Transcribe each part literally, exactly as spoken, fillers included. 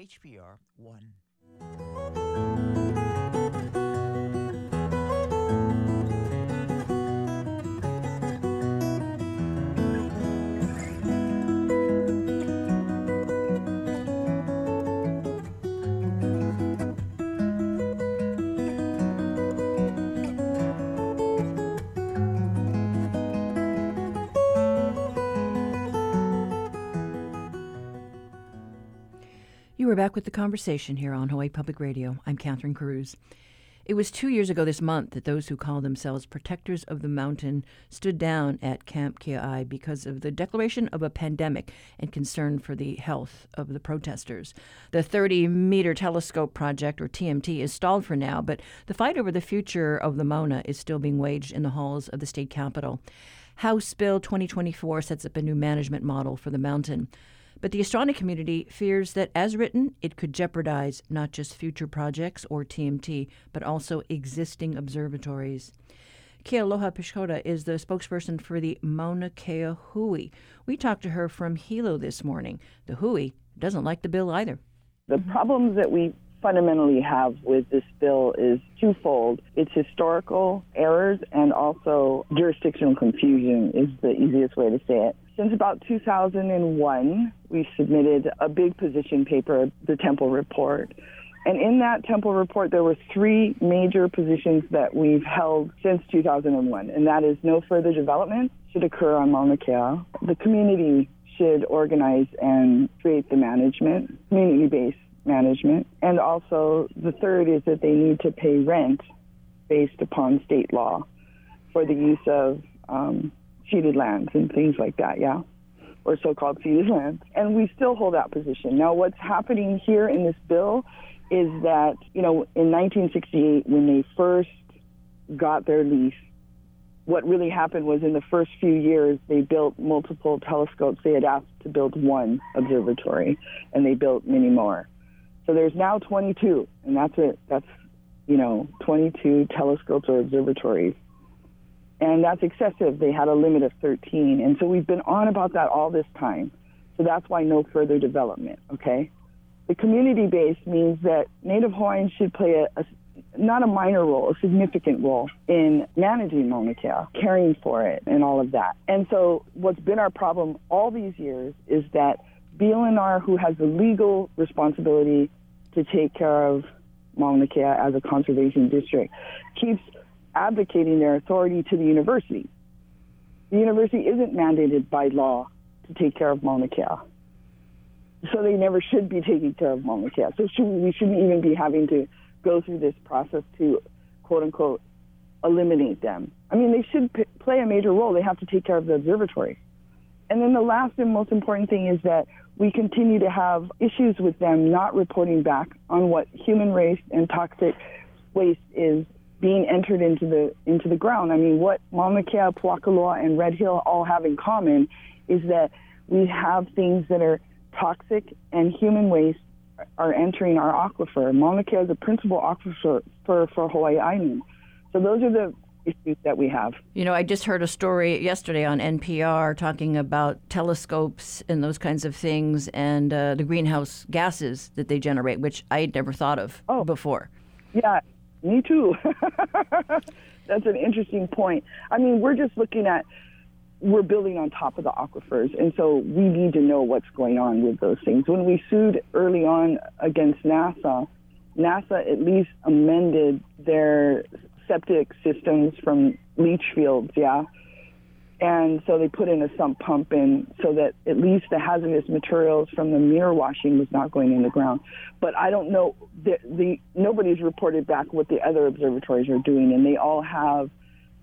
H B R one. We're back with the conversation here on Hawaii Public Radio. I'm Catherine Cruz. It was two years ago this month that those who call themselves protectors of the mountain stood down at Camp Kauai because of the declaration of a pandemic and concern for the health of the protesters. The thirty-meter telescope project, or T M T, is stalled for now, but the fight over the future of the Mauna is still being waged in the halls of the state capitol. House Bill twenty twenty-four sets up a new management model for the mountain. But the astronomy community fears that, as written, it could jeopardize not just future projects or T M T, but also existing observatories. Kealoha Pisciotta is the spokesperson for the Mauna Kea Hui. We talked to her from Hilo this morning. The Hui doesn't like the bill either. The mm-hmm. problem that we fundamentally have with this bill is twofold. It's historical errors and also jurisdictional confusion is the easiest way to say it. Since about two thousand one, we submitted a big position paper, the Temple Report. And in that Temple Report, there were three major positions that we've held since two thousand one, and that is no further development should occur on Mauna Kea. The community should organize and create the management, community-based management. And also the third is that they need to pay rent based upon state law for the use of um ceded lands and things like that, yeah, or so-called ceded lands. And we still hold that position. Now, what's happening here in this bill is that, you know, in nineteen sixty-eight, when they first got their lease, what really happened was in the first few years, they built multiple telescopes. They had asked to build one observatory, and they built many more. So there's now twenty-two, and that's it. That's, you know, twenty-two telescopes or observatories. And that's excessive. They had a limit of thirteen. And so we've been on about that all this time. So that's why no further development, okay? The community-based means that Native Hawaiians should play a, a not a minor role, a significant role in managing Mauna Kea, caring for it and all of that. And so what's been our problem all these years is that B L N R, who has the legal responsibility to take care of Mauna Kea as a conservation district, keeps advocating their authority to the university. The university isn't mandated by law to take care of Mauna Kea. So they never should be taking care of Mauna Kea. So should, we shouldn't even be having to go through this process to, quote-unquote, eliminate them. I mean, they should p- play a major role. They have to take care of the observatory. And then the last and most important thing is that we continue to have issues with them not reporting back on what human waste and toxic waste is being entered into the into the ground. I mean, what Mauna Kea, Puakaloa, and Red Hill all have in common is that we have things that are toxic and human waste are entering our aquifer. Mauna Kea is a principal aquifer for, for Hawaii Island. So those are the issues that we have. You know, I just heard a story yesterday on N P R talking about telescopes and those kinds of things and uh, the greenhouse gases that they generate, which I had never thought of oh, before. Yeah. Me too. That's an interesting point. I mean, we're just looking at, we're building on top of the aquifers, and so we need to know what's going on with those things. When we sued early on against NASA, NASA at least amended their septic systems from leach fields, yeah? And so they put in a sump pump in so that at least the hazardous materials from the mirror washing was not going in the ground. But I don't know, the, the nobody's reported back what the other observatories are doing, and they all have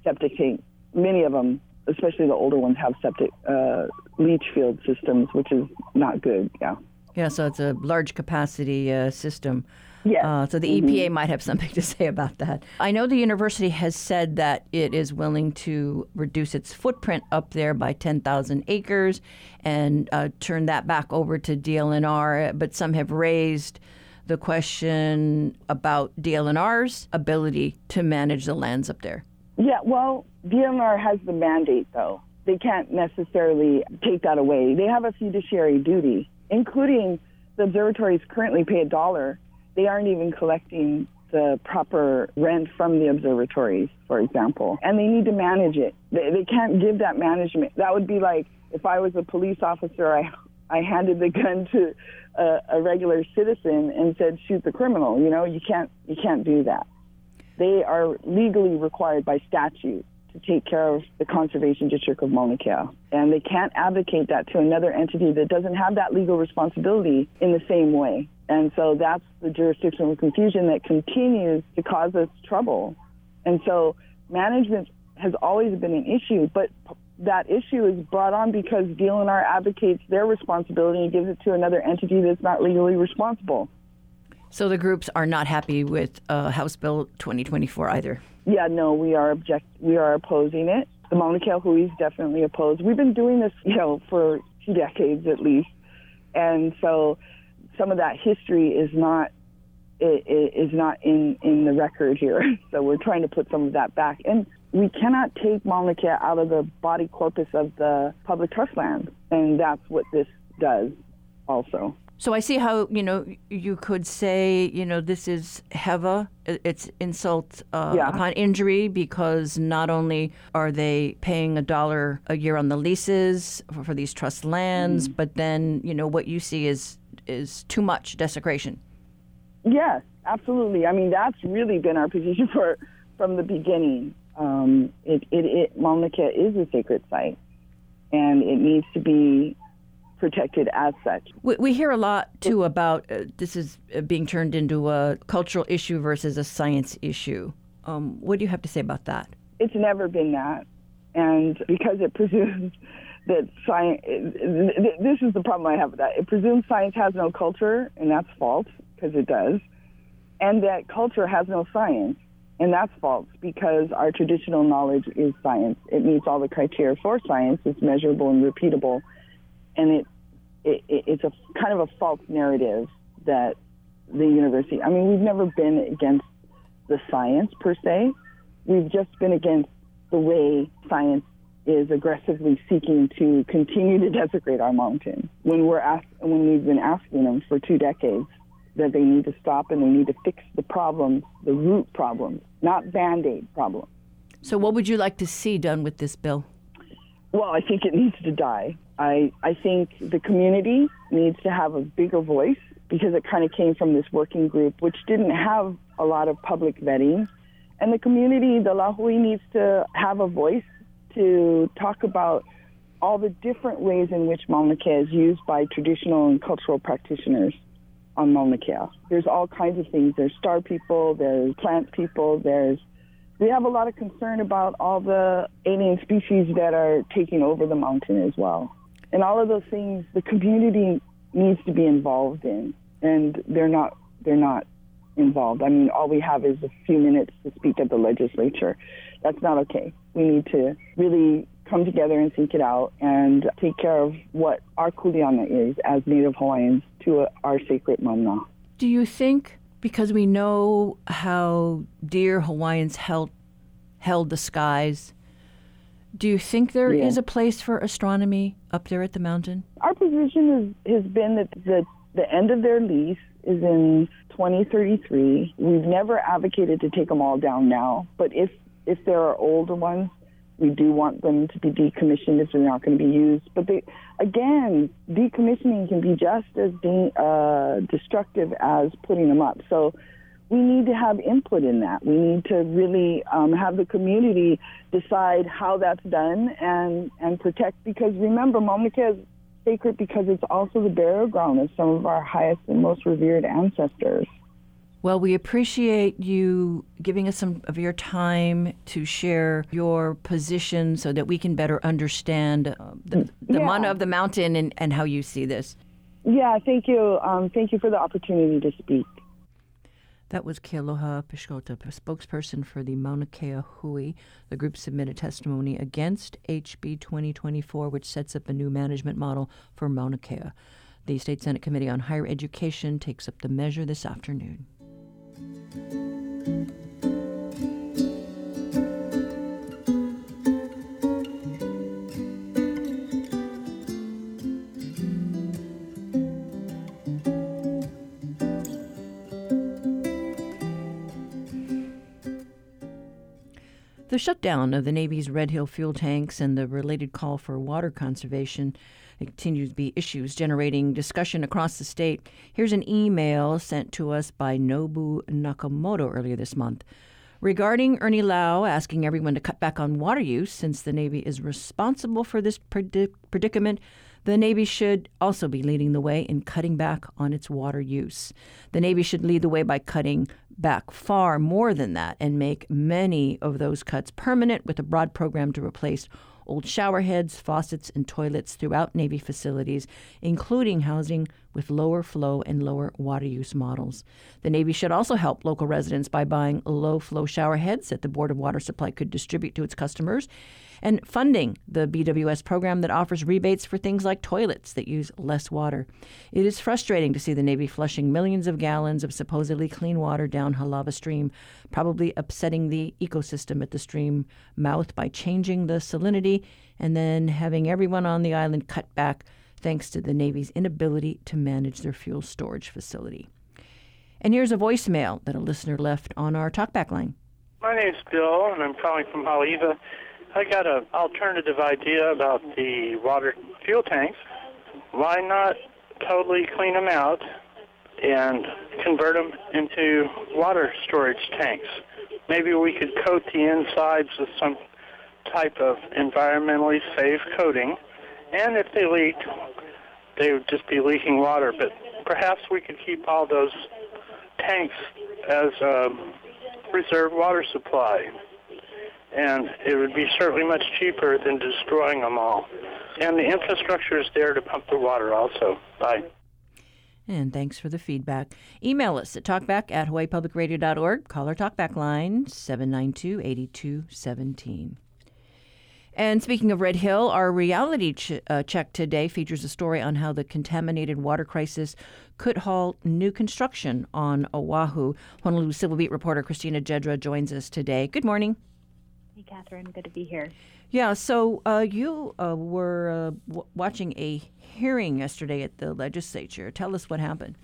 septic tank. Many of them, especially the older ones, have septic uh, leach field systems, which is not good, yeah. Yeah, so it's a large capacity uh, system. Yeah. Uh, so the mm-hmm. E P A might have something to say about that. I know the university has said that it is willing to reduce its footprint up there by ten thousand acres and uh, turn that back over to D L N R, but some have raised the question about D L N R's ability to manage the lands up there. Yeah, well, D L N R has the mandate, though. They can't necessarily take that away. They have a fiduciary duty, including the observatories currently pay a dollar. They aren't even collecting the proper rent from the observatories, for example. And they need to manage it. They, they can't give that management. That would be like if I was a police officer, I I handed the gun to a, a regular citizen and said, shoot the criminal. You know, you can't you can't do that. They are legally required by statute to take care of the Conservation District of Mauna Kea. And they can't advocate that to another entity that doesn't have that legal responsibility in the same way. And so that's the jurisdictional confusion that continues to cause us trouble. And so management has always been an issue, but that issue is brought on because D L N R advocates their responsibility and gives it to another entity that's not legally responsible. So the groups are not happy with uh, House Bill twenty twenty-four either? Yeah, no, we are object- we are opposing it. The Mauna Kea Hui is definitely opposed. We've been doing this, you know, for two decades at least. And so some of that history is not it, it is not in, in the record here. So we're trying to put some of that back. And we cannot take Mauna Kea out of the body corpus of the public trust land. And that's what this does also. So I see how, you know, you could say, you know, this is heva, it's insult uh, yeah. upon injury, because not only are they paying a dollar a year on the leases for, for these trust lands, mm. but then, you know, what you see is is too much desecration. Yes, absolutely. I mean, that's really been our position for from the beginning. Um, it, it, it, Mauna Kea is a sacred site, and it needs to be protected as such. We, we hear a lot, too, about uh, this is being turned into a cultural issue versus a science issue. Um, what do you have to say about that? It's never been that. And because it presumes that science, this is the problem I have with that. It presumes science has no culture, and that's false, because it does. And that culture has no science, and that's false, because our traditional knowledge is science. It meets all the criteria for science. It's measurable and repeatable. And it, it it's a kind of a false narrative that the university, I mean, we've never been against the science per se. We've just been against the way science is aggressively seeking to continue to desecrate our mountain when we're asked, when we've been asking them for two decades that they need to stop and they need to fix the problems, the root problems, not Band-Aid problems. So what would you like to see done with this bill? Well, I think it needs to die. I, I think the community needs to have a bigger voice, because it kind of came from this working group, which didn't have a lot of public vetting. And the community, the Lahui, needs to have a voice to talk about all the different ways in which Mauna Kea is used by traditional and cultural practitioners on Mauna Kea. There's all kinds of things. There's star people, there's plant people, there's... We have a lot of concern about all the alien species that are taking over the mountain as well. And all of those things, the community needs to be involved in, and they're not. They're not involved. I mean, all we have is a few minutes to speak at the legislature. That's not okay. We need to really come together and think it out and take care of what our kuleana is as Native Hawaiians to our sacred mana. Do you think, because we know how dear Hawaiians held held the skies, do you think there yeah. is a place for astronomy up there at the mountain? Our position is, has been that the, the end of their lease is in twenty thirty-three. We've never advocated to take them all down now, but if, if there are older ones, we do want them to be decommissioned if they're not going to be used. But they, again, decommissioning can be just as de- uh, destructive as putting them up. So we need to have input in that. We need to really um, have the community decide how that's done and, and protect. Because remember, Mauna Kea is sacred because it's also the burial ground of some of our highest and most revered ancestors. Well, we appreciate you giving us some of your time to share your position so that we can better understand uh, the, the yeah. mana of the mountain and, and how you see this. Yeah, thank you. Um, thank you for the opportunity to speak. That was Kealoha Pisciotta, spokesperson for the Mauna Kea Hui. The group submitted testimony against H B twenty twenty-four, which sets up a new management model for Mauna Kea. The State Senate Committee on Higher Education takes up the measure this afternoon. The shutdown of the Navy's Red Hill fuel tanks and the related call for water conservation continue to be issues generating discussion across the state. Here's an email sent to us by Nobu Nakamoto earlier this month regarding Ernie Lau asking everyone to cut back on water use since the Navy is responsible for this predic- predicament. The Navy should also be leading the way in cutting back on its water use. The Navy should lead the way by cutting back far more than that and make many of those cuts permanent with a broad program to replace old shower heads, faucets, and toilets throughout Navy facilities, including housing with lower flow and lower water use models. The Navy should also help local residents by buying low flow shower heads that the Board of Water Supply could distribute to its customers, and funding the B W S program that offers rebates for things like toilets that use less water. It is frustrating to see the Navy flushing millions of gallons of supposedly clean water down Halawa Stream, probably upsetting the ecosystem at the stream mouth by changing the salinity and then having everyone on the island cut back thanks to the Navy's inability to manage their fuel storage facility. And here's a voicemail that a listener left on our talkback line. My name's Bill, and I'm calling from Haleiwa. I got an alternative idea about the water fuel tanks. Why not totally clean them out and convert them into water storage tanks? Maybe we could coat the insides with some type of environmentally safe coating. And if they leaked, they would just be leaking water. But perhaps we could keep all those tanks as a reserve water supply. And it would be certainly much cheaper than destroying them all. And the infrastructure is there to pump the water also. Bye. And thanks for the feedback. Email us at talkback at hawaiipublicradio.org. Call our talkback line, seven nine two, eight two one seven. And speaking of Red Hill, our reality ch- uh, check today features a story on how the contaminated water crisis could halt new construction on Oahu. Honolulu Civil Beat reporter Christina Jedra joins us today. Good morning. Hey, Catherine. Good to be here. Yeah, so uh, you uh, were uh, w- watching a hearing yesterday at the legislature. Tell us what happened.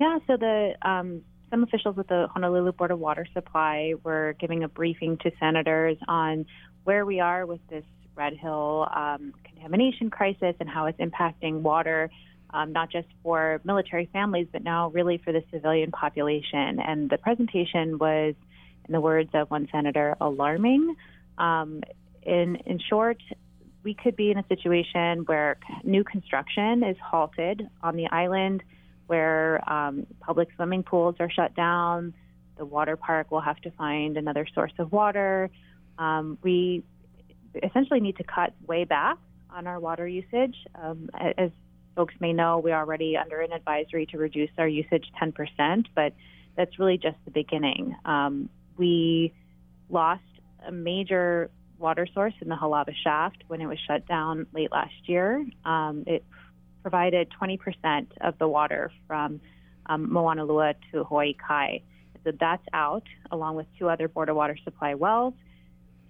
Yeah, so the um, some officials with the Honolulu Board of Water Supply were giving a briefing to senators on where we are with this Red Hill um, contamination crisis and how it's impacting water, um, not just for military families, but now really for the civilian population. And the presentation was, in the words of one senator, alarming. Um, in in short, we could be in a situation where new construction is halted on the island, where um, public swimming pools are shut down. The water park will have to find another source of water. Um, we essentially need to cut way back on our water usage. Um, as folks may know, we're already under an advisory to reduce our usage ten percent, but that's really just the beginning. Um, We lost a major water source in the Halawa shaft when it was shut down late last year. Um, it provided twenty percent of the water from um, Moanalua to Hawaii Kai. So that's out, along with two other Board of Water Supply wells.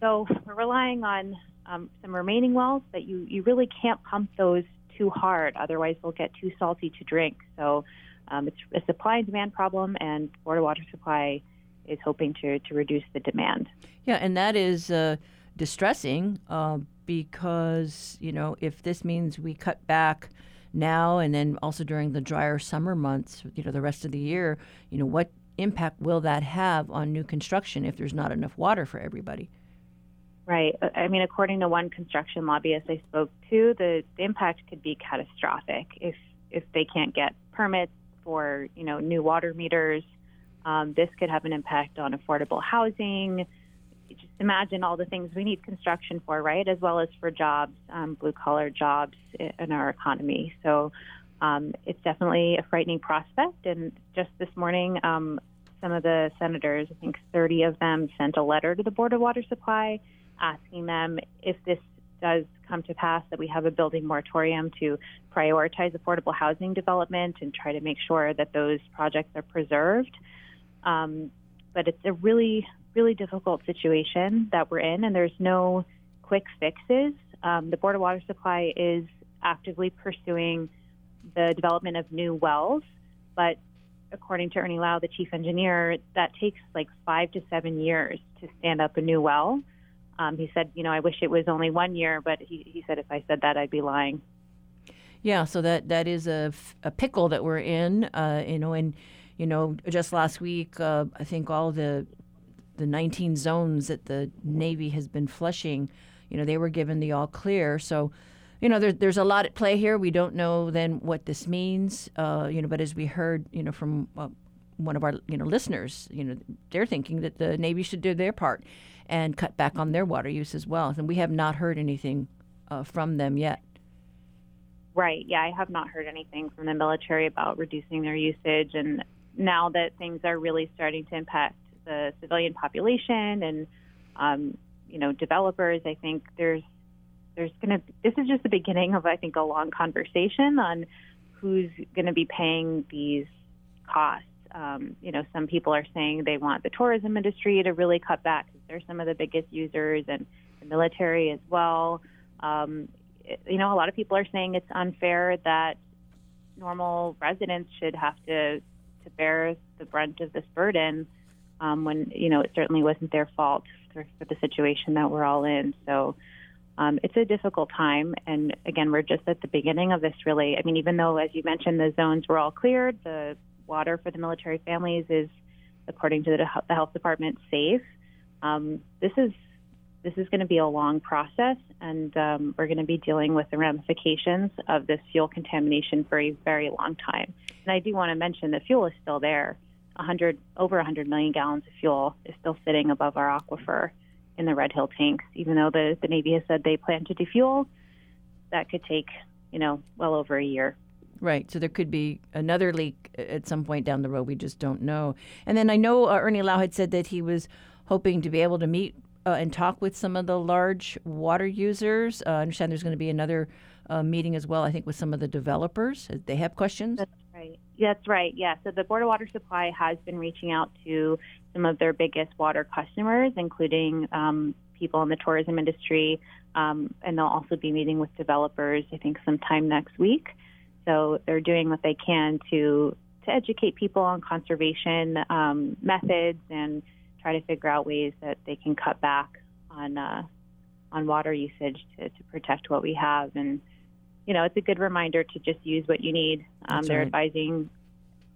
So we're relying on um, some remaining wells, but you, you really can't pump those too hard. Otherwise, they'll get too salty to drink. So um, it's a supply and demand problem, and Board of Water Supply is hoping to, to reduce the demand. Yeah, and that is uh, distressing uh, because, you know, if this means we cut back now and then also during the drier summer months, you know, the rest of the year, you know, what impact will that have on new construction if there's not enough water for everybody? Right. I mean, according to one construction lobbyist I spoke to, the, the impact could be catastrophic if, if they can't get permits for, you know, new water meters. Um, this could have an impact on affordable housing. Just imagine all the things we need construction for, right, as well as for jobs, um, blue-collar jobs in our economy. So um, it's definitely a frightening prospect. And just this morning, um, some of the senators, I think thirty of them, sent a letter to the Board of Water Supply asking them if this does come to pass, that we have a building moratorium to prioritize affordable housing development and try to make sure that those projects are preserved. Um, but it's a really, really difficult situation that we're in, and there's no quick fixes. Um, the Board of Water Supply is actively pursuing the development of new wells, but according to Ernie Lau, the chief engineer, that takes like five to seven years to stand up a new well. Um, he said, you know, I wish it was only one year, but he, he said if I said that, I'd be lying. Yeah, so that, that is a, a pickle that we're in, uh, you know, and, you know, just last week, uh, I think all the the nineteen zones that the Navy has been flushing, you know, they were given the all clear. So, you know, there, there's a lot at play here. We don't know then what this means, uh, you know, but as we heard, you know, from uh, one of our, you know, listeners, you know, they're thinking that the Navy should do their part and cut back on their water use as well. And we have not heard anything uh, from them yet. Right. Yeah, I have not heard anything from the military about reducing their usage. And now that things are really starting to impact the civilian population and, um, you know, developers, I think there's there's going to this is just the beginning of, I think, a long conversation on who's going to be paying these costs. Um, you know, some people are saying they want the tourism industry to really cut back because they're some of the biggest users, and the military as well. Um You know, a lot of people are saying it's unfair that normal residents should have to, to bear the brunt of this burden um, when, you know, it certainly wasn't their fault for, for the situation that we're all in. So um, it's a difficult time. And, again, we're just at the beginning of this, really. I mean, even though, as you mentioned, the zones were all cleared, the water for the military families is, according to the, the health department, safe. Um, this is This is going to be a long process, and um, we're going to be dealing with the ramifications of this fuel contamination for a very long time. And I do want to mention that fuel is still there. one hundred, over one hundred million gallons of fuel is still sitting above our aquifer in the Red Hill tanks. Even though the, the Navy has said they plan to defuel, that could take, you know, well over a year. Right. So there could be another leak at some point down the road. We just don't know. And then I know uh, Ernie Lau had said that he was hoping to be able to meet Uh, and talk with some of the large water users. Uh, I understand there's going to be another uh, meeting as well, I think, with some of the developers. They have questions? That's right. That's right, yeah. So the Board of Water Supply has been reaching out to some of their biggest water customers, including um, people in the tourism industry, um, and they'll also be meeting with developers, I think, sometime next week. So they're doing what they can to, to educate people on conservation um, methods and try to figure out ways that they can cut back on uh, on water usage to, to protect what we have. And, you know, it's a good reminder to just use what you need. Um, they're right. advising,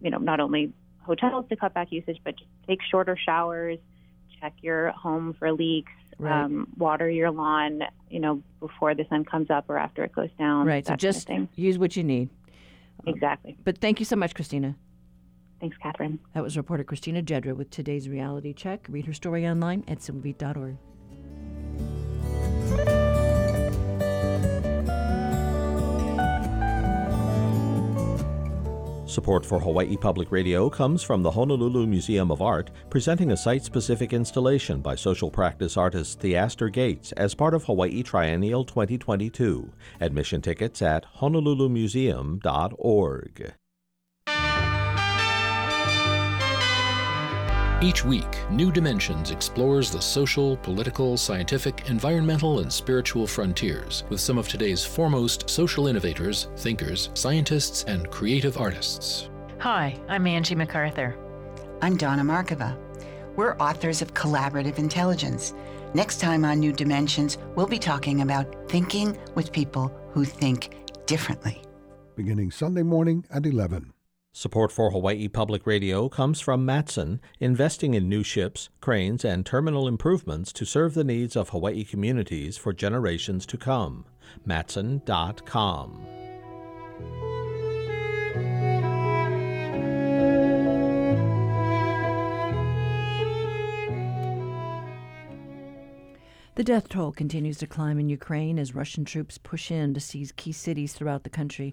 you know, not only hotels to cut back usage, but just take shorter showers, check your home for leaks, right. um, water your lawn, you know, before the sun comes up or after it goes down. Right, so just kind of use what you need. Exactly. Um, but thank you so much, Christina. Thanks, Catherine. That was reporter Christina Jedra with today's Reality Check. Read her story online at civil beat dot org. Support for Hawaii Public Radio comes from the Honolulu Museum of Art, presenting a site-specific installation by social practice artist Theaster Gates as part of Hawaii Triennial twenty twenty-two. Admission tickets at honolulu museum dot org. Each week, New Dimensions explores the social, political, scientific, environmental, and spiritual frontiers with some of today's foremost social innovators, thinkers, scientists, and creative artists. Hi, I'm Angie MacArthur. I'm Donna Markova. We're authors of Collaborative Intelligence. Next time on New Dimensions, we'll be talking about thinking with people who think differently. Beginning Sunday morning at eleven. Support for Hawaii Public Radio comes from Matson, investing in new ships, cranes, and terminal improvements to serve the needs of Hawaii communities for generations to come. Matson dot com. The death toll continues to climb in Ukraine as Russian troops push in to seize key cities throughout the country.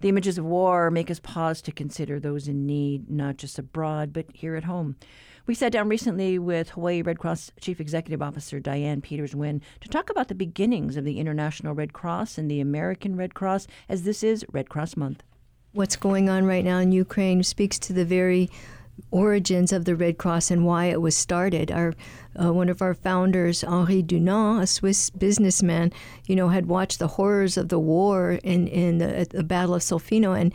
The images of war make us pause to consider those in need, not just abroad, but here at home. We sat down recently with Hawaii Red Cross Chief Executive Officer Diane Peters-Wynn to talk about the beginnings of the International Red Cross and the American Red Cross, as this is Red Cross Month. What's going on right now in Ukraine speaks to the very origins of the Red Cross and why it was started. Our uh, one of our founders, Henri Dunant, a Swiss businessman, you know, had watched the horrors of the war in in the, the Battle of Solfino and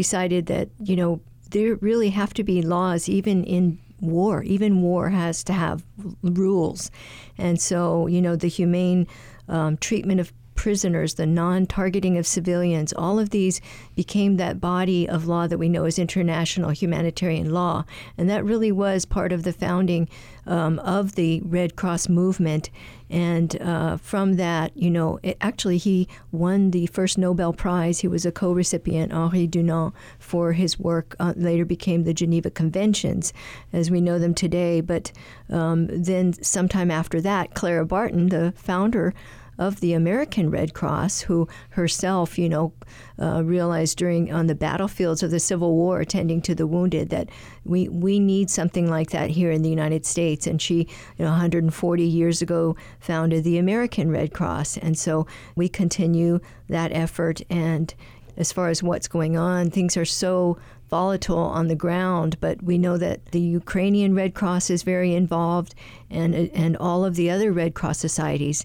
decided that, you know, there really have to be laws even in war. Even war has to have rules. And so, you know, the humane um, treatment of prisoners, the non-targeting of civilians, all of these became that body of law that we know as international humanitarian law. And that really was part of the founding um, of the Red Cross movement. And uh, from that, you know, it, actually he won the first Nobel Prize. He was a co-recipient, Henri Dunant, for his work, uh, later became the Geneva Conventions as we know them today. But um, then sometime after that, Clara Barton, the founder of the American Red Cross, who herself, you know, uh, realized during on the battlefields of the Civil War, attending to the wounded, that we we need something like that here in the United States. And she, you know, one hundred forty years ago, founded the American Red Cross. And so we continue that effort. And as far as what's going on, things are so volatile on the ground, but we know that the Ukrainian Red Cross is very involved, and and all of the other Red Cross societies.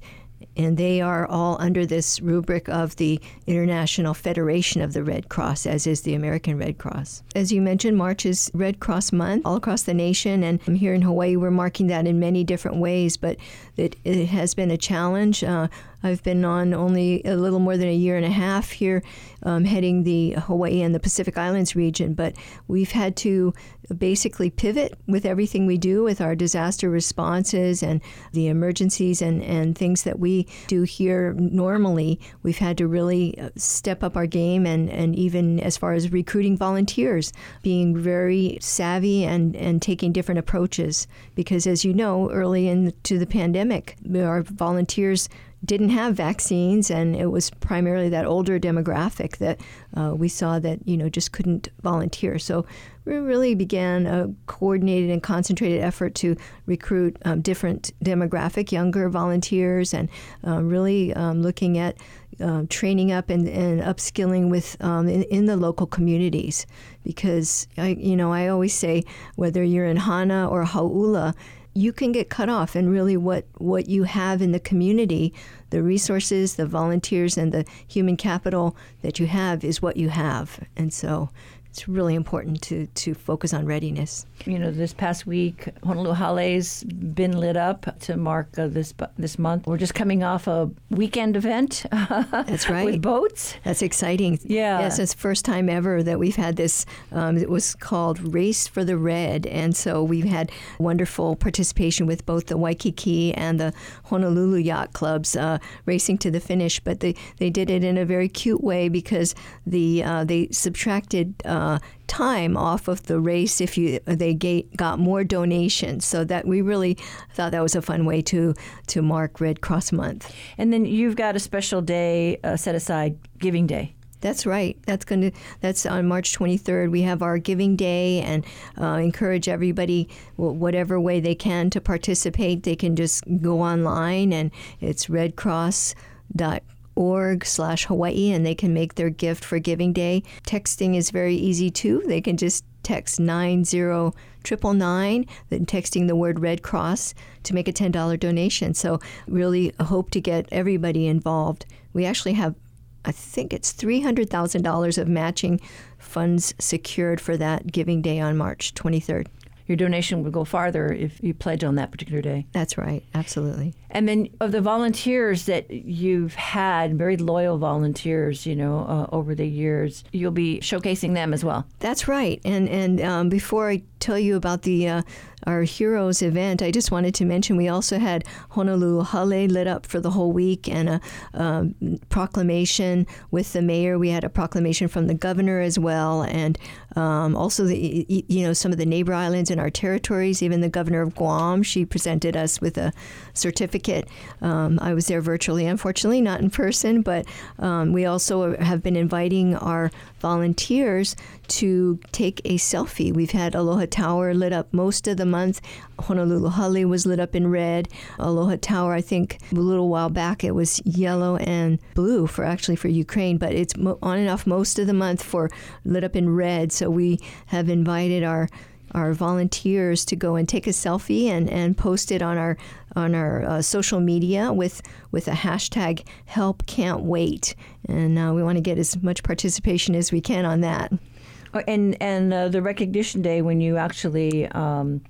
And they are all under this rubric of the International Federation of the Red Cross, as is the American Red Cross. As you mentioned, March is Red Cross Month all across the nation. And here in Hawaii, we're marking that in many different ways. But it, it has been a challenge. Uh, I've been on only a little more than a year and a half here, um, heading the Hawaii and the Pacific Islands region. But we've had to basically pivot with everything we do, with our disaster responses and the emergencies and, and things that we do here normally. We've had to really step up our game, and, and even as far as recruiting volunteers, being very savvy and, and taking different approaches. Because as you know, early into the pandemic, our volunteers didn't have vaccines, and it was primarily that older demographic that uh, we saw that, you know, just couldn't volunteer. So we really began a coordinated and concentrated effort to recruit um, different demographic, younger volunteers, and uh, really um, looking at um, training up and, and upskilling with um, in, in the local communities. Because, I, you know, I always say, whether you're in Hana or Hau'ula, you can get cut off, and really what, what you have in the community, the resources, the volunteers, and the human capital that you have is what you have. And so it's really important to, to focus on readiness. You know, this past week, Honolulu Hale's been lit up to mark uh, this this month. We're just coming off a weekend event. That's right. With boats. That's exciting. Yeah. Yes, it's the first time ever that we've had this. Um, it was called Race for the Red. And so we've had wonderful participation with both the Waikiki and the Honolulu Yacht Clubs uh, racing to the finish. But they, they did it in a very cute way, because the uh, they subtracted um, Uh, time off of the race if you they get, got more donations. So that we really thought that was a fun way to to mark Red Cross Month. And then you've got a special day uh, set aside, Giving Day. That's right. That's going to. That's on March twenty-third. We have our Giving Day, and uh, encourage everybody, whatever way they can, to participate. They can just go online, and it's red cross dot org. org slash Hawaii, and they can make their gift for Giving Day. Texting is very easy too. They can just text nine zero triple nine, then texting the word Red Cross to make a ten dollars donation. So really hope to get everybody involved. We actually have, I think it's three hundred thousand dollars of matching funds secured for that Giving Day on March twenty-third. Your donation would go farther if you pledge on that particular day. That's right. Absolutely. And then of the volunteers that you've had, very loyal volunteers, you know, uh, over the years, you'll be showcasing them as well. That's right. And and um, before I tell you about the uh, our Heroes event, I just wanted to mention we also had Honolulu Hale lit up for the whole week, and a um, proclamation with the mayor. We had a proclamation from the governor as well, and um, also the you know some of the neighbor islands in our territories. Even the governor of Guam, she presented us with a certificate. Um, I was there virtually, unfortunately, not in person, but um, we also have been inviting our volunteers to take a selfie. We've had Aloha Tower lit up most of the month. Honolulu Hale was lit up in red. Aloha Tower, I think a little while back, it was yellow and blue for actually for Ukraine, but it's mo- on and off most of the month for lit up in red. So we have invited our our volunteers to go and take a selfie and, and post it on our on our uh, social media with with a hashtag Help Can't Wait. And uh, we want to get as much participation as we can on that. And and uh, the recognition day when you actually, um,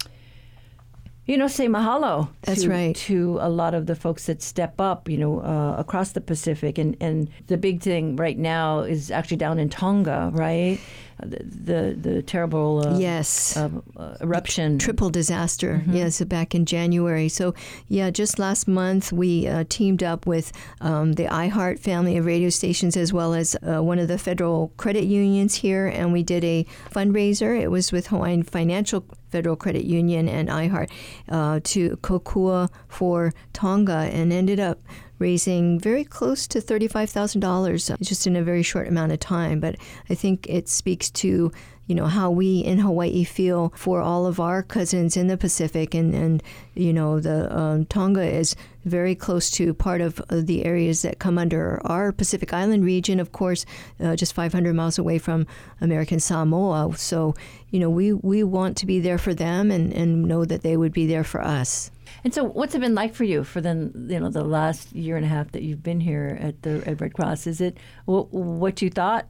you know, say mahalo. That's to, right. to a lot of the folks that step up, you know, uh, across the Pacific. And, and the big thing right now is actually down in Tonga, right? The the, the terrible uh, yes. uh, uh, eruption. T- triple disaster, mm-hmm. yes, back in January. So, yeah, just last month we uh, teamed up with um, the iHeart family of radio stations as well as uh, one of the federal credit unions here, and we did a fundraiser. It was with Hawaiian Financial Federal Credit Union and iHeart uh, to Kokua for Tonga, and ended up raising very close to thirty-five thousand dollars just in a very short amount of time. But I think it speaks to, you know, how we in Hawaii feel for all of our cousins in the Pacific. And, and you know, the um, Tonga is very close to part of the areas that come under our Pacific Island region, of course, uh, just five hundred miles away from American Samoa. So, you know, we, we want to be there for them and, and know that they would be there for us. And so, what's it been like for you for the you know the last year and a half that you've been here at the at Red Cross? Is it w- what you thought,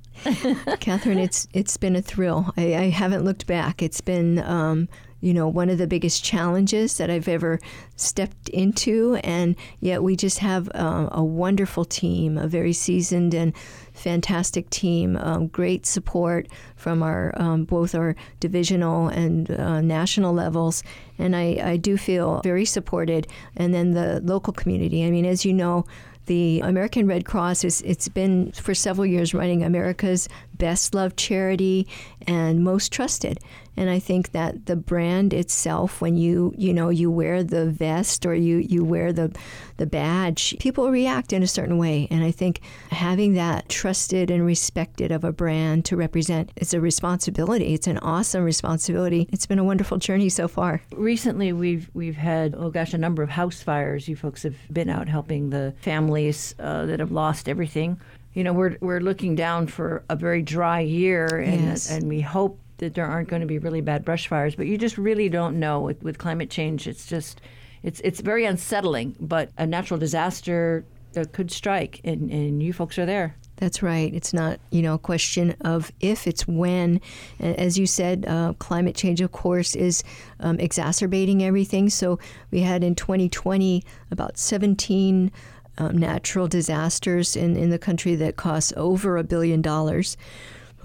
Catherine? It's it's been a thrill. I, I haven't looked back. It's been um, you know one of the biggest challenges that I've ever stepped into, and yet we just have uh, a wonderful team, a very seasoned and fantastic team, um, great support from our um, both our divisional and uh, national levels, and I, I do feel very supported. And then the local community. I mean, as you know, the American Red Cross is it's been for several years running America's best loved charity and most trusted. And I think that the brand itself, when you you know you wear the vest or you, you wear the the badge, people react in a certain way. And I think having that trusted and respected of a brand to represent, it's a responsibility. It's an awesome responsibility. It's been a wonderful journey so far. Recently, we've we've had oh gosh a number of house fires. You folks have been out helping the families uh, that have lost everything. You know, we're we're looking down for a very dry year, and yes. and we hope that there aren't going to be really bad brush fires. But you just really don't know with, with climate change. It's just, it's it's very unsettling. But a natural disaster could strike, and, and you folks are there. That's right. It's not, you know, a question of if, it's when. As you said, uh, climate change, of course, is um, exacerbating everything. So we had in twenty twenty about seventeen Um, natural disasters in, in the country that cost over a billion dollars,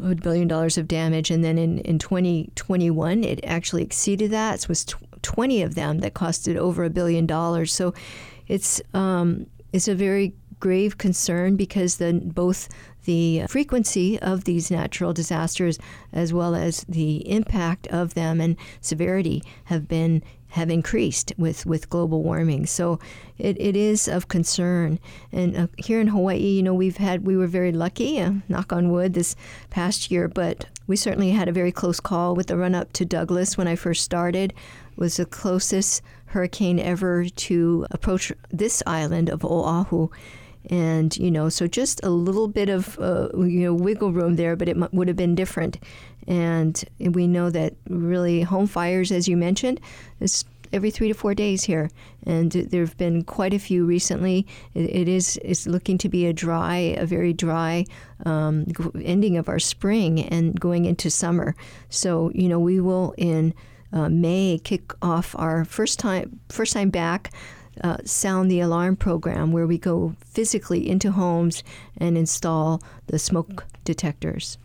a billion dollars of damage. And then in, in twenty twenty-one, it actually exceeded that. It was twenty of them that costed over a billion dollars. So it's um, it's a very grave concern because the, both the frequency of these natural disasters as well as the impact of them and severity have been have increased with, with global warming. So it, it is of concern. And uh, here in Hawaii, you know, we've had, we were very lucky, uh, knock on wood, this past year, but we certainly had a very close call with the run-up to Douglas when I first started. It was the closest hurricane ever to approach this island of Oahu. And, you know, so just a little bit of, uh, you know, wiggle room there, but it m- would have been different. And we know that really home fires, as you mentioned, is every three to four days here. And there have been quite a few recently. It, it is it's looking to be a dry, a very dry um, ending of our spring and going into summer. So, you know, we will in uh, May kick off our first time, first time back Uh, sound the alarm program, where we go physically into homes and install the smoke detectors.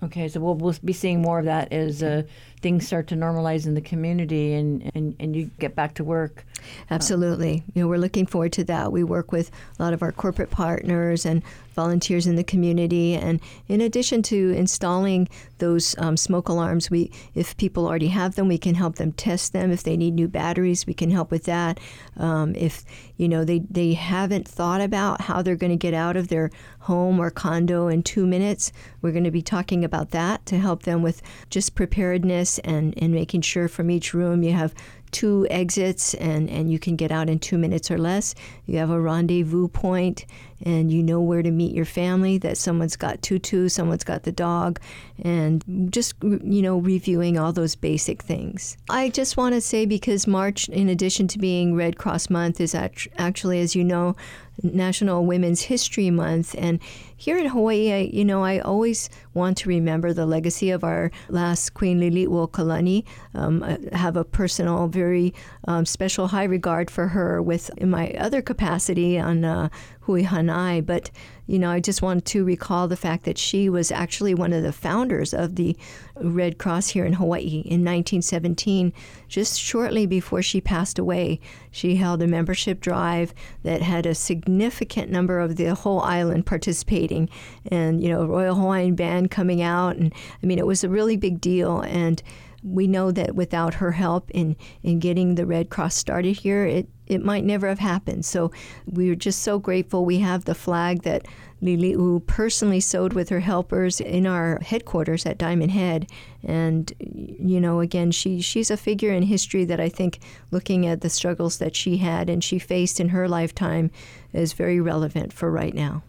Okay, so we'll, we'll be seeing more of that as uh, things start to normalize in the community and, and, and you get back to work. Absolutely. You know, we're looking forward to that. We work with a lot of our corporate partners and volunteers in the community. And in addition to installing those um, smoke alarms, we, if people already have them, we can help them test them. If they need new batteries, we can help with that. Um, if, you know, they, they haven't thought about how they're going to get out of their home or condo in two minutes, we're going to be talking about that to help them with just preparedness and, and making sure from each room you have two exits and, and you can get out in two minutes or less. You have a rendezvous point and you know where to meet your family, that someone's got tutu, someone's got the dog, and just, you know, reviewing all those basic things. I just want to say, because March, in addition to being Red Cross Month, is act- actually, as you know, National Women's History Month. And here in Hawaii, I, you know, I always want to remember the legacy of our last Queen Liliʻuokalani. Um, I have a personal, very um, special high regard for her with in my other capacity on uh, Hui Hānai. But, you know, I just want to recall the fact that she was actually one of the founders of the Red Cross here in Hawaii in nineteen seventeen. Just shortly before she passed away, she held a membership drive that had a significant number of the whole island participating, and, you know, Royal Hawaiian Band coming out. And I mean, it was a really big deal. And we know that without her help in, in getting the Red Cross started here, it, it might never have happened. So we are just so grateful. We have the flag that Liliʻu personally sewed with her helpers in our headquarters at Diamond Head. And, you know, again, she, she's a figure in history that I think, looking at the struggles that she had and she faced in her lifetime, is very relevant for right now.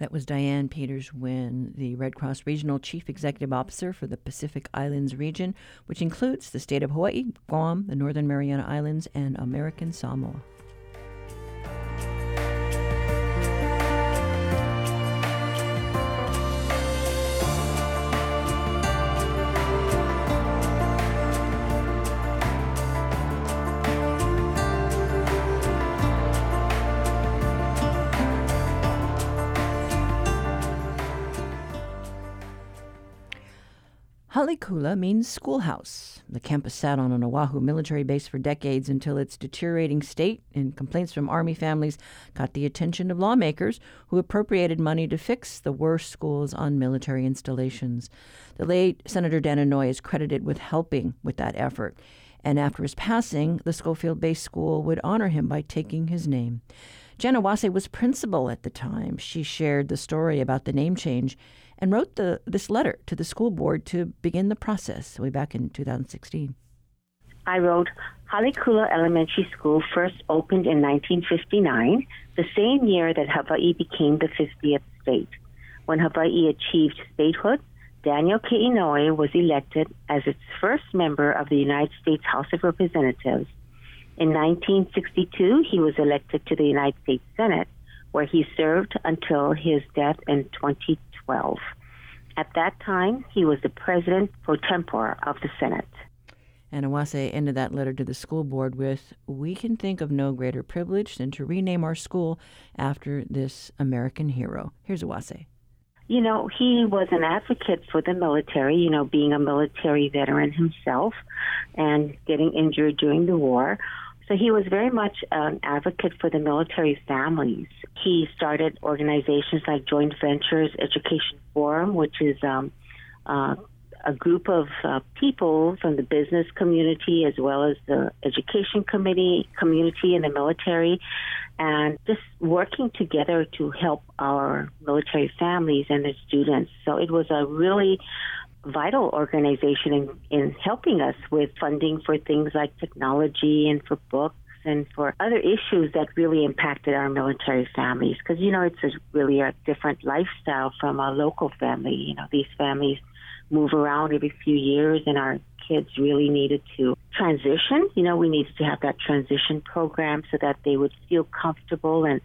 That was Diane Peters-Wynn, the Red Cross Regional Chief Executive Officer for the Pacific Islands region, which includes the state of Hawaii, Guam, the Northern Mariana Islands, and American Samoa. Hale Kula means schoolhouse. The campus sat on an Oahu military base for decades until its deteriorating state and complaints from Army families got the attention of lawmakers who appropriated money to fix the worst schools on military installations. The late Senator Dananoy is credited with helping with that effort. And after his passing, the Schofield-based school would honor him by taking his name. Jan Iwase was principal at the time. She shared the story about the name change and wrote the, this letter to the school board to begin the process way back in two thousand sixteen. I wrote, Hale Kula Elementary School first opened in nineteen fifty-nine, the same year that Hawaii became the fiftieth state. When Hawaii achieved statehood, Daniel K. Inouye was elected as its first member of the United States House of Representatives. In nineteen sixty-two, he was elected to the United States Senate, where he served until his death in twenty twelve. At that time, he was the president pro tempore of the Senate. And Iwase ended that letter to the school board with, "We can think of no greater privilege than to rename our school after this American hero." Here's Iwase. You know, he was an advocate for the military, you know, being a military veteran himself and getting injured during the war. So he was very much an advocate for the military families. He started organizations like Joint Ventures Education Forum, which is um, uh, a group of uh, people from the business community as well as the education committee, community and the military, and just working together to help our military families and their students. So it was a really vital organization in, in helping us with funding for things like technology and for books and for other issues that really impacted our military families. Because, you know, it's a really a different lifestyle from our local family. You know, these families move around every few years, and our kids really needed to transition. You know, we needed to have that transition program so that they would feel comfortable and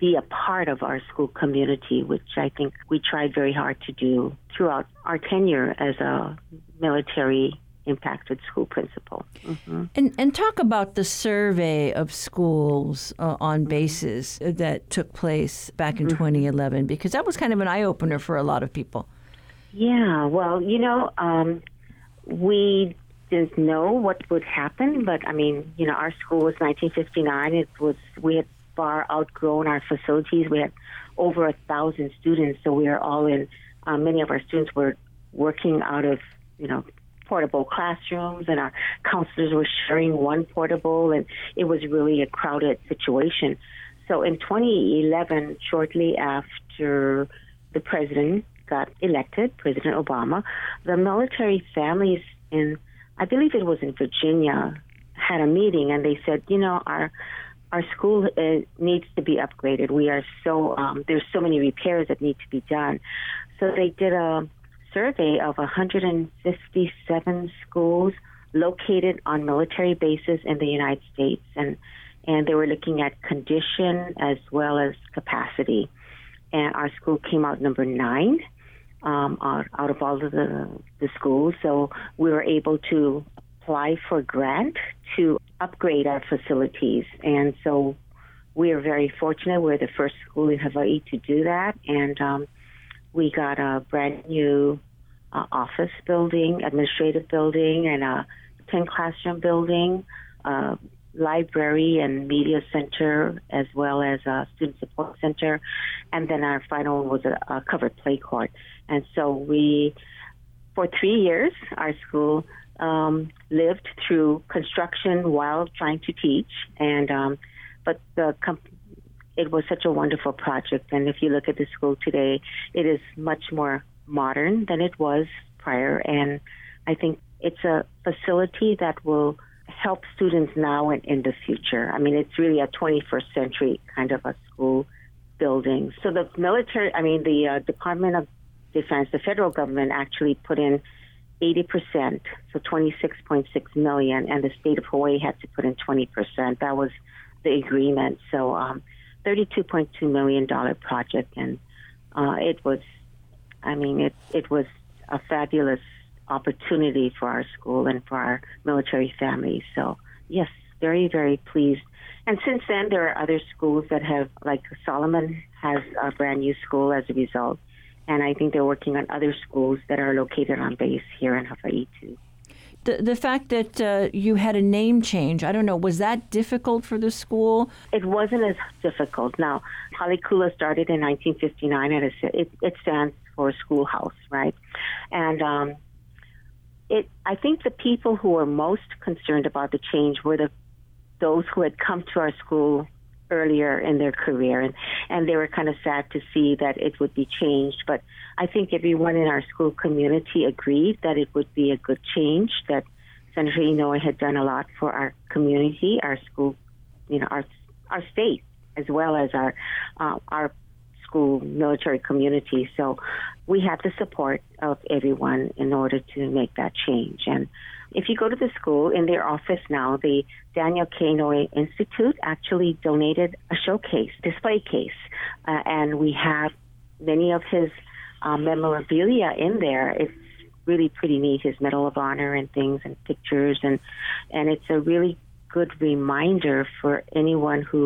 be a part of our school community, which I think we tried very hard to do throughout our tenure as a military impacted school principal. Mm-hmm. And and talk about the survey of schools uh, on basis that took place back in mm-hmm. twenty eleven, because that was kind of an eye-opener for a lot of people. Yeah, well, you know, um, we didn't know what would happen, but I mean, you know, our school was nineteen fifty-nine. It was, we had far outgrown our facilities. We had over a thousand students, so we are all in. Uh, many of our students were working out of, you know, portable classrooms, and our counselors were sharing one portable, and it was really a crowded situation. So in twenty eleven, shortly after the president got elected, President Obama, the military families in, I believe it was in Virginia, had a meeting, and they said, you know, our our school is, needs to be upgraded. We are so, um, there's so many repairs that need to be done. So they did a survey of one hundred fifty-seven schools located on military bases in the United States, and and they were looking at condition as well as capacity. And our school came out number nine um, out, out of all of the, the schools. So we were able to apply for grant to upgrade our facilities. And so we are very fortunate. We're the first school in Hawaii to do that. And um, we got a brand new uh, office building, administrative building, and a ten classroom building, uh, library and media center, as well as a student support center. And then our final one was a, a covered play court. And so we, for three years, our school um, lived through construction while trying to teach. And um, but the comp- it was such a wonderful project. And if you look at the school today, it is much more modern than it was prior. And I think it's a facility that will help students now and in the future. I mean, it's really a twenty-first century kind of a school building. So the military, I mean, the uh, Department of Defense, the federal government actually put in eighty percent, so twenty-six point six million, and the state of Hawaii had to put in twenty percent. That was the agreement. So um, thirty-two point two million dollars project, and uh, it was, I mean, it, it was a fabulous opportunity for our school and for our military families. So yes, very, very pleased. And since then, there are other schools that have, like Solomon has a brand new school as a result. And I think they're working on other schools that are located on base here in Hawaii too. The, the fact that uh, you had a name change, I don't know, was that difficult for the school? It wasn't as difficult. Now, Hale Kula started in nineteen fifty-nine, and it, it stands for schoolhouse, right? And um, It, I think the people who were most concerned about the change were the those who had come to our school earlier in their career, and, and they were kind of sad to see that it would be changed. But I think everyone in our school community agreed that it would be a good change, that Senator Inouye had done a lot for our community, our school, you know, our our state, as well as our uh, our school military community. So we had the support of everyone in order to make that change. And if you go to the school, in their office now, the Daniel K. Inouye Institute actually donated a showcase, display case. Uh, and we have many of his uh, memorabilia in there. It's really pretty neat, his Medal of Honor and things and pictures. And, and it's a really good reminder for anyone who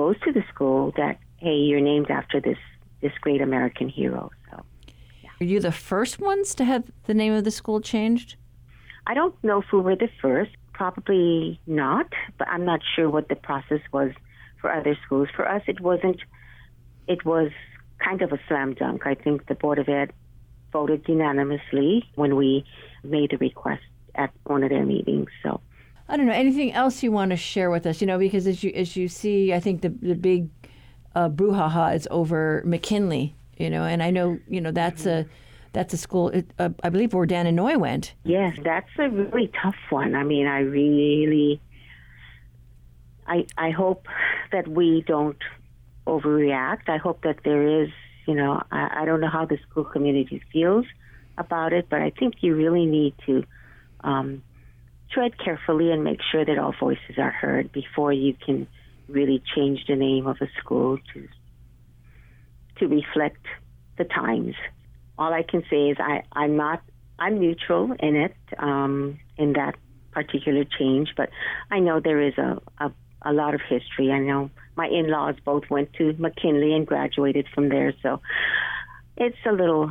goes to the school that, hey, you're named after this this great American hero. So, yeah. Were you the first ones to have the name of the school changed? I don't know if we were the first. Probably not, but I'm not sure what the process was for other schools. For us, it wasn't. It was kind of a slam dunk. I think the Board of Ed voted unanimously when we made the request at one of their meetings. So, I don't know. Anything else you want to share with us? You know, because as you as you see, I think the the big Uh, brouhaha is over McKinley, you know, and I know, you know, that's a that's a school, it, uh, I believe, where Dan Inouye went. Yes, that's a really tough one. I mean, I really, I I hope that we don't overreact. I hope that there is, you know, I, I don't know how the school community feels about it, but I think you really need to um, tread carefully and make sure that all voices are heard before you can really change the name of a school to to reflect the times. All I can say is I, I'm not I'm neutral in it, um, in that particular change, but I know there is a, a, a lot of history. I know my in-laws both went to McKinley and graduated from there, so it's a little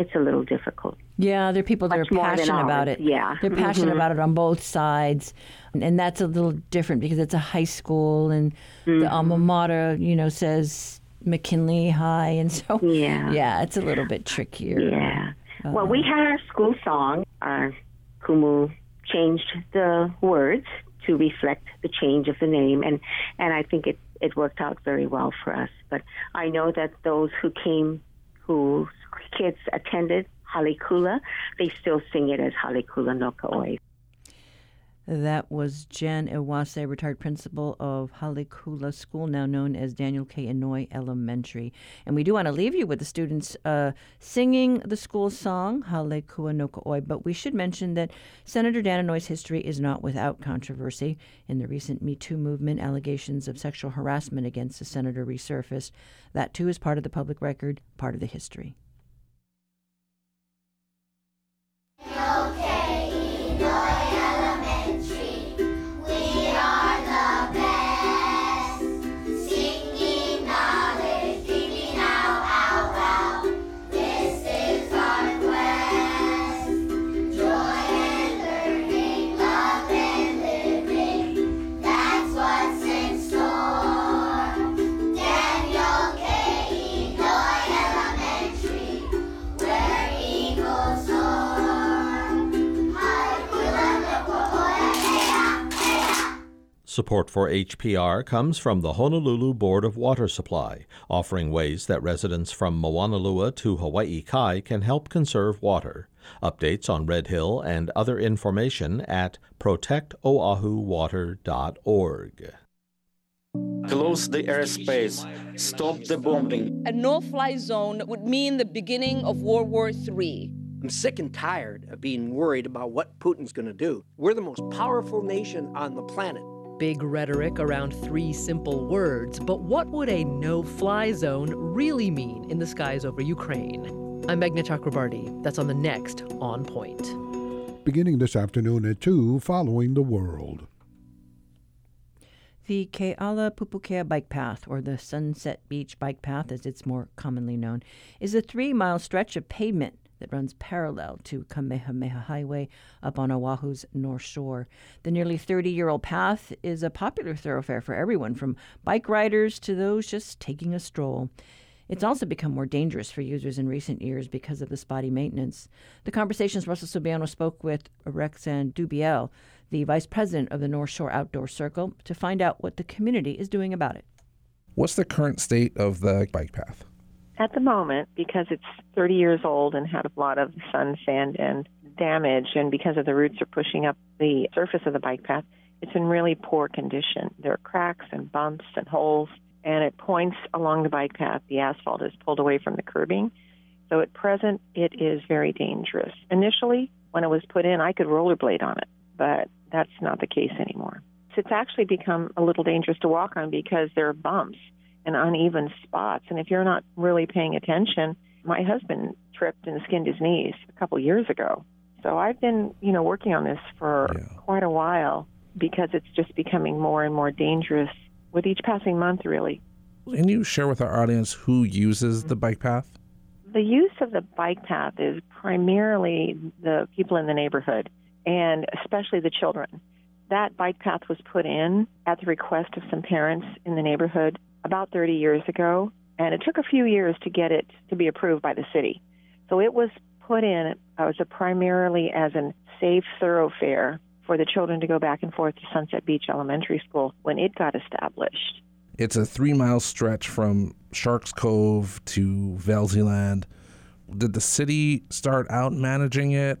it's a little difficult. Yeah, there are people that Much are passionate about it. Yeah. They're passionate mm-hmm. about it on both sides. And, and that's a little different because it's a high school and mm-hmm. the alma mater, you know, says McKinley High. And so, yeah, yeah it's a little bit trickier. Yeah. Uh, well, we had our school song. Our kumu changed the words to reflect the change of the name. And, and I think it, it worked out very well for us. But I know that those who came, whose kids attended Hale Kula, they still sing it as Hale Kula no Ka'oi. That was Jan Iwase, retired principal of Hale Kula School, now known as Daniel K. Inouye Elementary. And we do want to leave you with the students uh, singing the school song, Hale Kua no Ka'oi. But we should mention that Senator Dan Inouye's history is not without controversy. In the recent Me Too movement, allegations of sexual harassment against the senator resurfaced. That, too, is part of the public record, part of the history. Support for H P R comes from the Honolulu Board of Water Supply, offering ways that residents from Moanalua to Hawaii Kai can help conserve water. Updates on Red Hill and other information at protect oahu water dot org. Close the airspace. Stop the bombing. A no-fly zone would mean the beginning of World War Three. I'm sick and tired of being worried about what Putin's going to do. We're the most powerful nation on the planet. Big rhetoric around three simple words, but what would a no-fly zone really mean in the skies over Ukraine? I'm Meghna Chakrabarty. That's on the next On Point. Beginning this afternoon at two, following the world. The Keala Pupukea Bike Path, or the Sunset Beach Bike Path as it's more commonly known, is a three-mile stretch of pavement that runs parallel to Kamehameha Highway up on Oahu's North Shore. The nearly thirty-year-old path is a popular thoroughfare for everyone, from bike riders to those just taking a stroll. It's also become more dangerous for users in recent years because of the spotty maintenance. The Conversation's Russell Subiano spoke with Rex Dubiel, the vice president of the North Shore Outdoor Circle, to find out what the community is doing about it. What's the current state of the bike path? At the moment, because it's thirty years old and had a lot of sun, sand, and damage, and because of the roots are pushing up the surface of the bike path, it's in really poor condition. There are cracks and bumps and holes, and at points along the bike path, the asphalt is pulled away from the curbing. So at present, it is very dangerous. Initially, when it was put in, I could rollerblade on it, but that's not the case anymore. So it's actually become a little dangerous to walk on because there are bumps and uneven spots. And if you're not really paying attention, my husband tripped and skinned his knees a couple years ago. So I've been, you know, working on this for yeah. quite a while because it's just becoming more and more dangerous with each passing month, really. Can you share with our audience who uses the bike path? The use of the bike path is primarily the people in the neighborhood, and especially the children. That bike path was put in at the request of some parents in the neighborhood about thirty years ago, and it took a few years to get it to be approved by the city. So it was put in as a primarily as a safe thoroughfare for the children to go back and forth to Sunset Beach Elementary School when it got established. It's a three-mile stretch from Sharks Cove to Velzeland. Did the city start out managing it?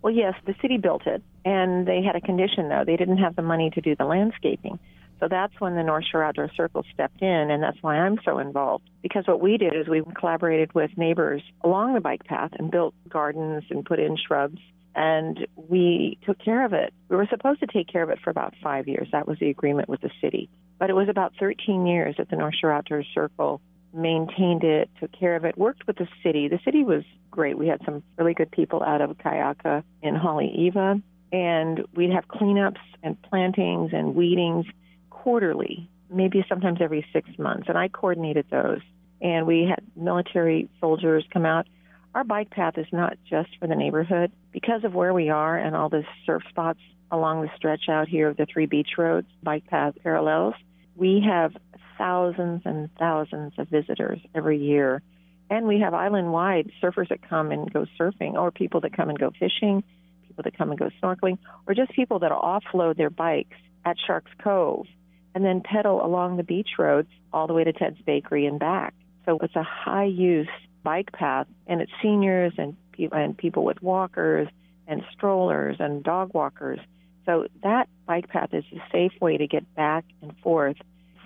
Well, yes, the city built it, and they had a condition, though. They didn't have the money to do the landscaping. So that's when the North Shore Outdoor Circle stepped in, and that's why I'm so involved. Because what we did is we collaborated with neighbors along the bike path and built gardens and put in shrubs, and we took care of it. We were supposed to take care of it for about five years. That was the agreement with the city. But it was about thirteen years that the North Shore Outdoor Circle maintained it, took care of it, worked with the city. The city was great. We had some really good people out of Kayaka in Haleiwa, and we'd have cleanups and plantings and weedings quarterly, maybe sometimes every six months, and I coordinated those. And we had military soldiers come out. Our bike path is not just for the neighborhood. Because of where we are and all the surf spots along the stretch out here of the three beach roads, bike path parallels, we have thousands and thousands of visitors every year. And we have island-wide surfers that come and go surfing, or people that come and go fishing, people that come and go snorkeling, or just people that offload their bikes at Sharks Cove and then pedal along the beach roads all the way to Ted's Bakery and back. So it's a high-use bike path, and it's seniors and, pe- and people with walkers and strollers and dog walkers So that bike path is a safe way to get back and forth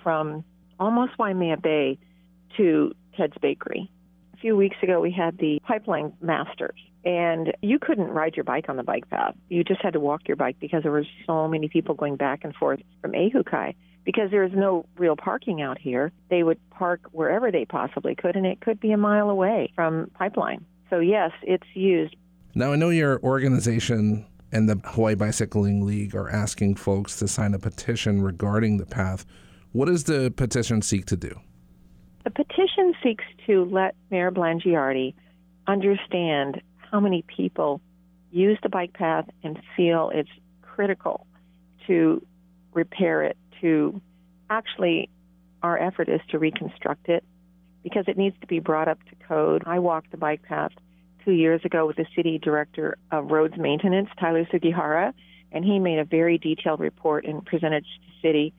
from almost Waimea Bay to Ted's Bakery. A few weeks ago, we had the Pipeline Masters, and you couldn't ride your bike on the bike path. You just had to walk your bike because there were so many people going back and forth from Ehukai. Because there is no real parking out here, they would park wherever they possibly could, and it could be a mile away from Pipeline. So, yes, it's used. Now, I know your organization and the Hawaii Bicycling League are asking folks to sign a petition regarding the path. What does the petition seek to do? The petition seeks to let Mayor Blangiardi understand how many people use the bike path and feel it's critical to repair it, to actually our effort is to reconstruct it because it needs to be brought up to code. I walked the bike path two years ago with the city director of roads maintenance, Tyler Sugihara, and he made a very detailed report and presented to the city.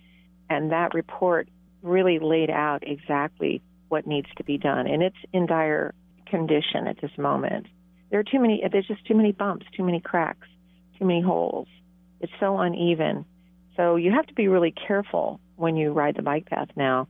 And that report really laid out exactly what needs to be done. And it's in dire condition at this moment. There are too many, there's just too many bumps, too many cracks, too many holes. It's so uneven. So you have to be really careful when you ride the bike path now,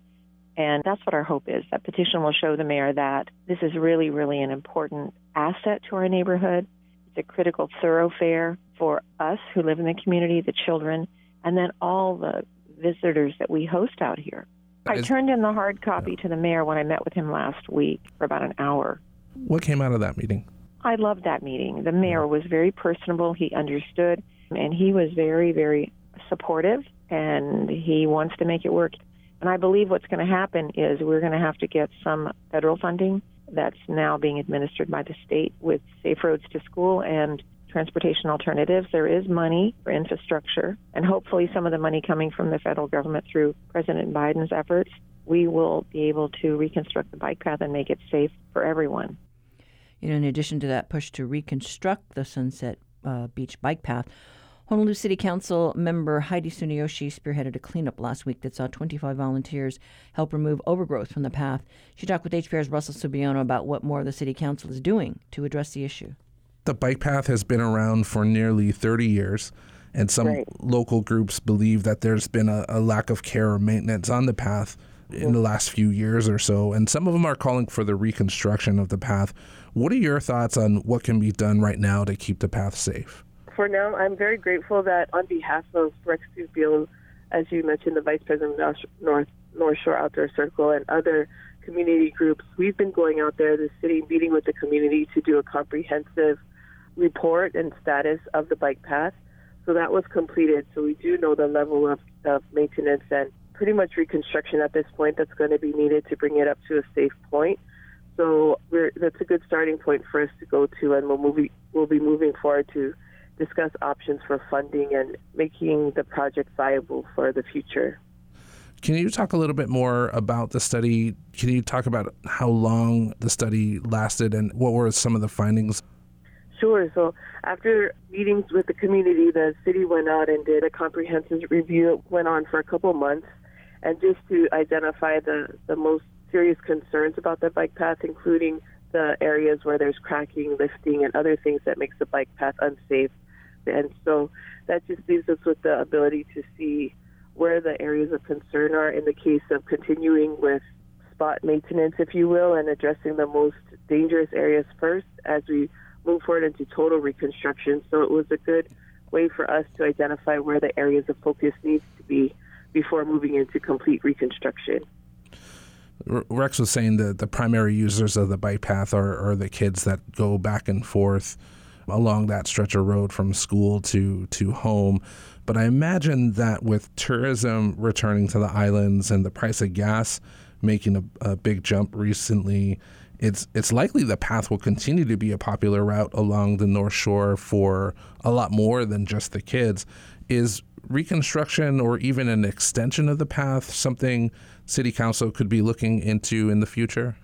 and that's what our hope is. That petition will show the mayor that this is really, really an important asset to our neighborhood. It's a critical thoroughfare for us who live in the community, the children, and then all the visitors that we host out here. I turned in the hard copy to the mayor when I met with him last week for about an hour. What came out of that meeting? I loved that meeting. The mayor was very personable. He understood, and he was very, very supportive, and he wants to make it work. And I believe what's going to happen is we're going to have to get some federal funding that's now being administered by the state with Safe Roads to School and Transportation Alternatives. There is money for infrastructure, and hopefully some of the money coming from the federal government through President Biden's efforts, we will be able to reconstruct the bike path and make it safe for everyone. You know, in addition to that push to reconstruct the Sunset uh, Beach bike path, Honolulu City Council member Heidi Tsuneyoshi spearheaded a cleanup last week that saw twenty-five volunteers help remove overgrowth from the path. She talked with H P R's Russell Subiono about what more the City Council is doing to address the issue. The bike path has been around for nearly thirty years, and some right. local groups believe that there's been a, a lack of care or maintenance on the path mm-hmm. in the last few years or so, and some of them are calling for the reconstruction of the path. What are your thoughts on what can be done right now to keep the path safe? For now, I'm very grateful that on behalf of Rex Dubiel, as you mentioned, the Vice President of North, North Shore Outdoor Circle and other community groups, we've been going out there, the city, meeting with the community to do a comprehensive report and status of the bike path. So that was completed. So we do know the level of, of maintenance and pretty much reconstruction at this point that's going to be needed to bring it up to a safe point. So we're, that's a good starting point for us to go to, and we'll, move, we'll be moving forward to discuss options for funding and making the project viable for the future. Can you talk a little bit more about the study? Can you talk about how long the study lasted and what were some of the findings? Sure. So after meetings with the community, the city went out and did a comprehensive review. It went on for a couple months, and just to identify the, the most serious concerns about the bike path, including the areas where there's cracking, lifting, and other things that makes the bike path unsafe. And so that just leaves us with the ability to see where the areas of concern are in the case of continuing with spot maintenance, if you will, and addressing the most dangerous areas first as we move forward into total reconstruction. So it was a good way for us to identify where the areas of focus needs to be before moving into complete reconstruction. Rex was saying that the primary users of the bike path are, are the kids that go back and forth along that stretch of road from school to, to home. But I imagine that with tourism returning to the islands and the price of gas making a, a big jump recently, it's it's likely the path will continue to be a popular route along the North Shore for a lot more than just the kids. Is reconstruction or even an extension of the path something City Council could be looking into in the future?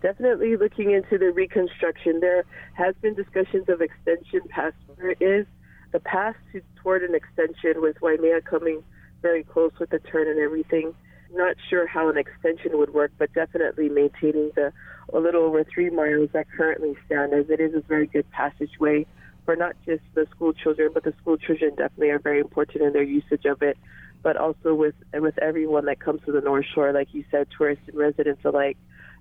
Definitely looking into the reconstruction. There has been discussions of extension past where it is. The path to, toward an extension with Waimea coming very close with the turn and everything. Not sure how an extension would work, but definitely maintaining the a little over three miles that currently stand as it is a very good passageway for not just the school children, but the school children definitely are very important in their usage of it, but also with and with everyone that comes to the North Shore, like you said, tourists and residents alike.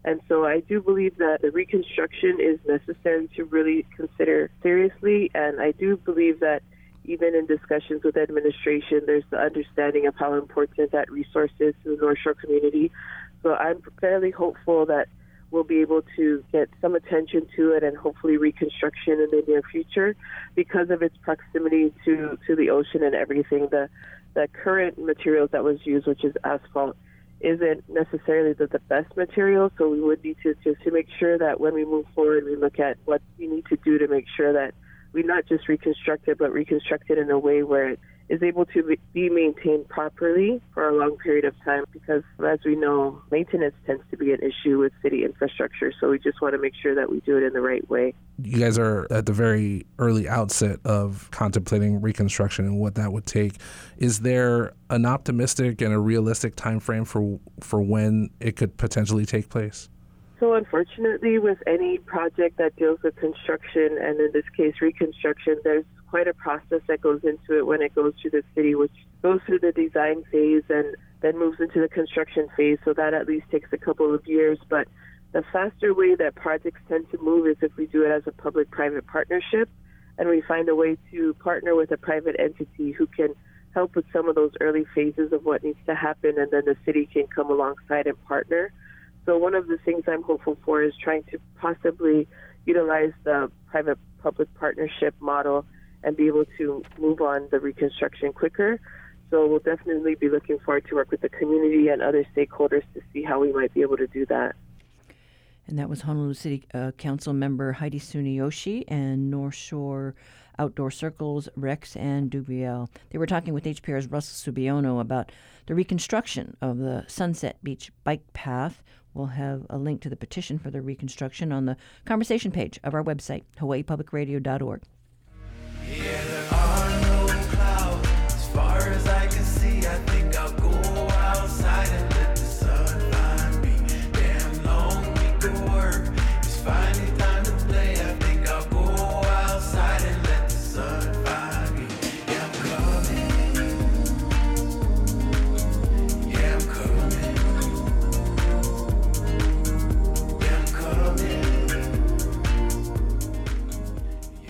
And so I do believe that the reconstruction is necessary to really consider seriously, and I do believe that even in discussions with administration, there's the understanding of how important that resource is to the North Shore community. So I'm fairly hopeful that we'll be able to get some attention to it and hopefully reconstruction in the near future because of its proximity to, to the ocean and everything. The, the current materials that was used, which is asphalt, isn't necessarily the, the best material, so we would need to, to, to make sure that when we move forward, we look at what we need to do to make sure that we not just reconstruct it, but reconstruct it in a way where it is able to be maintained properly for a long period of time, because as we know, maintenance tends to be an issue with city infrastructure, so we just want to make sure that we do it in the right way. You guys are at the very early outset of contemplating reconstruction and what that would take. Is there an optimistic and a realistic time frame for, for when it could potentially take place? So unfortunately, with any project that deals with construction, and in this case reconstruction, there's quite a process that goes into it when it goes through the city, which goes through the design phase and then moves into the construction phase. So that at least takes a couple of years. But the faster way that projects tend to move is if we do it as a public-private partnership, and we find a way to partner with a private entity who can help with some of those early phases of what needs to happen, and then the city can come alongside and partner. So one of the things I'm hopeful for is trying to possibly utilize the private-public partnership model and be able to move on the reconstruction quicker. So we'll definitely be looking forward to work with the community and other stakeholders to see how we might be able to do that. And that was Honolulu City uh, Council member Heidi Tsuneyoshi and North Shore Outdoor Circle's Rex and Dubiel. They were talking with H P R's Russell Subiono about the reconstruction of the Sunset Beach bike path. We'll have a link to the petition for the reconstruction on the conversation page of our website, hawaii public radio dot org. Yeah, there are no clouds. As far as I can see, I think I'll go outside and let the sun find me. Damn long week of work. It's finally time to play. I think I'll go outside and let the sun find me. Yeah, I'm coming. Yeah, I'm coming. Yeah, I'm coming. Yeah, I'm coming.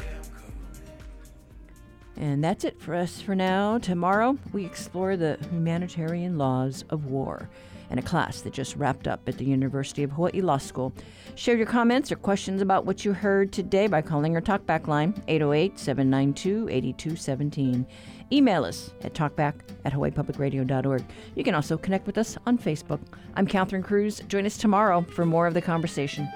And that's it for us for now. Tomorrow, we explore the humanitarian laws of war in a class that just wrapped up at the University of Hawaii Law School. Share your comments or questions about what you heard today by calling our talkback line, eight oh eight, seven nine two, eight two one seven. Email us at talkback at hawaii public radio dot org. You can also connect with us on Facebook. I'm Catherine Cruz. Join us tomorrow for more of the conversation.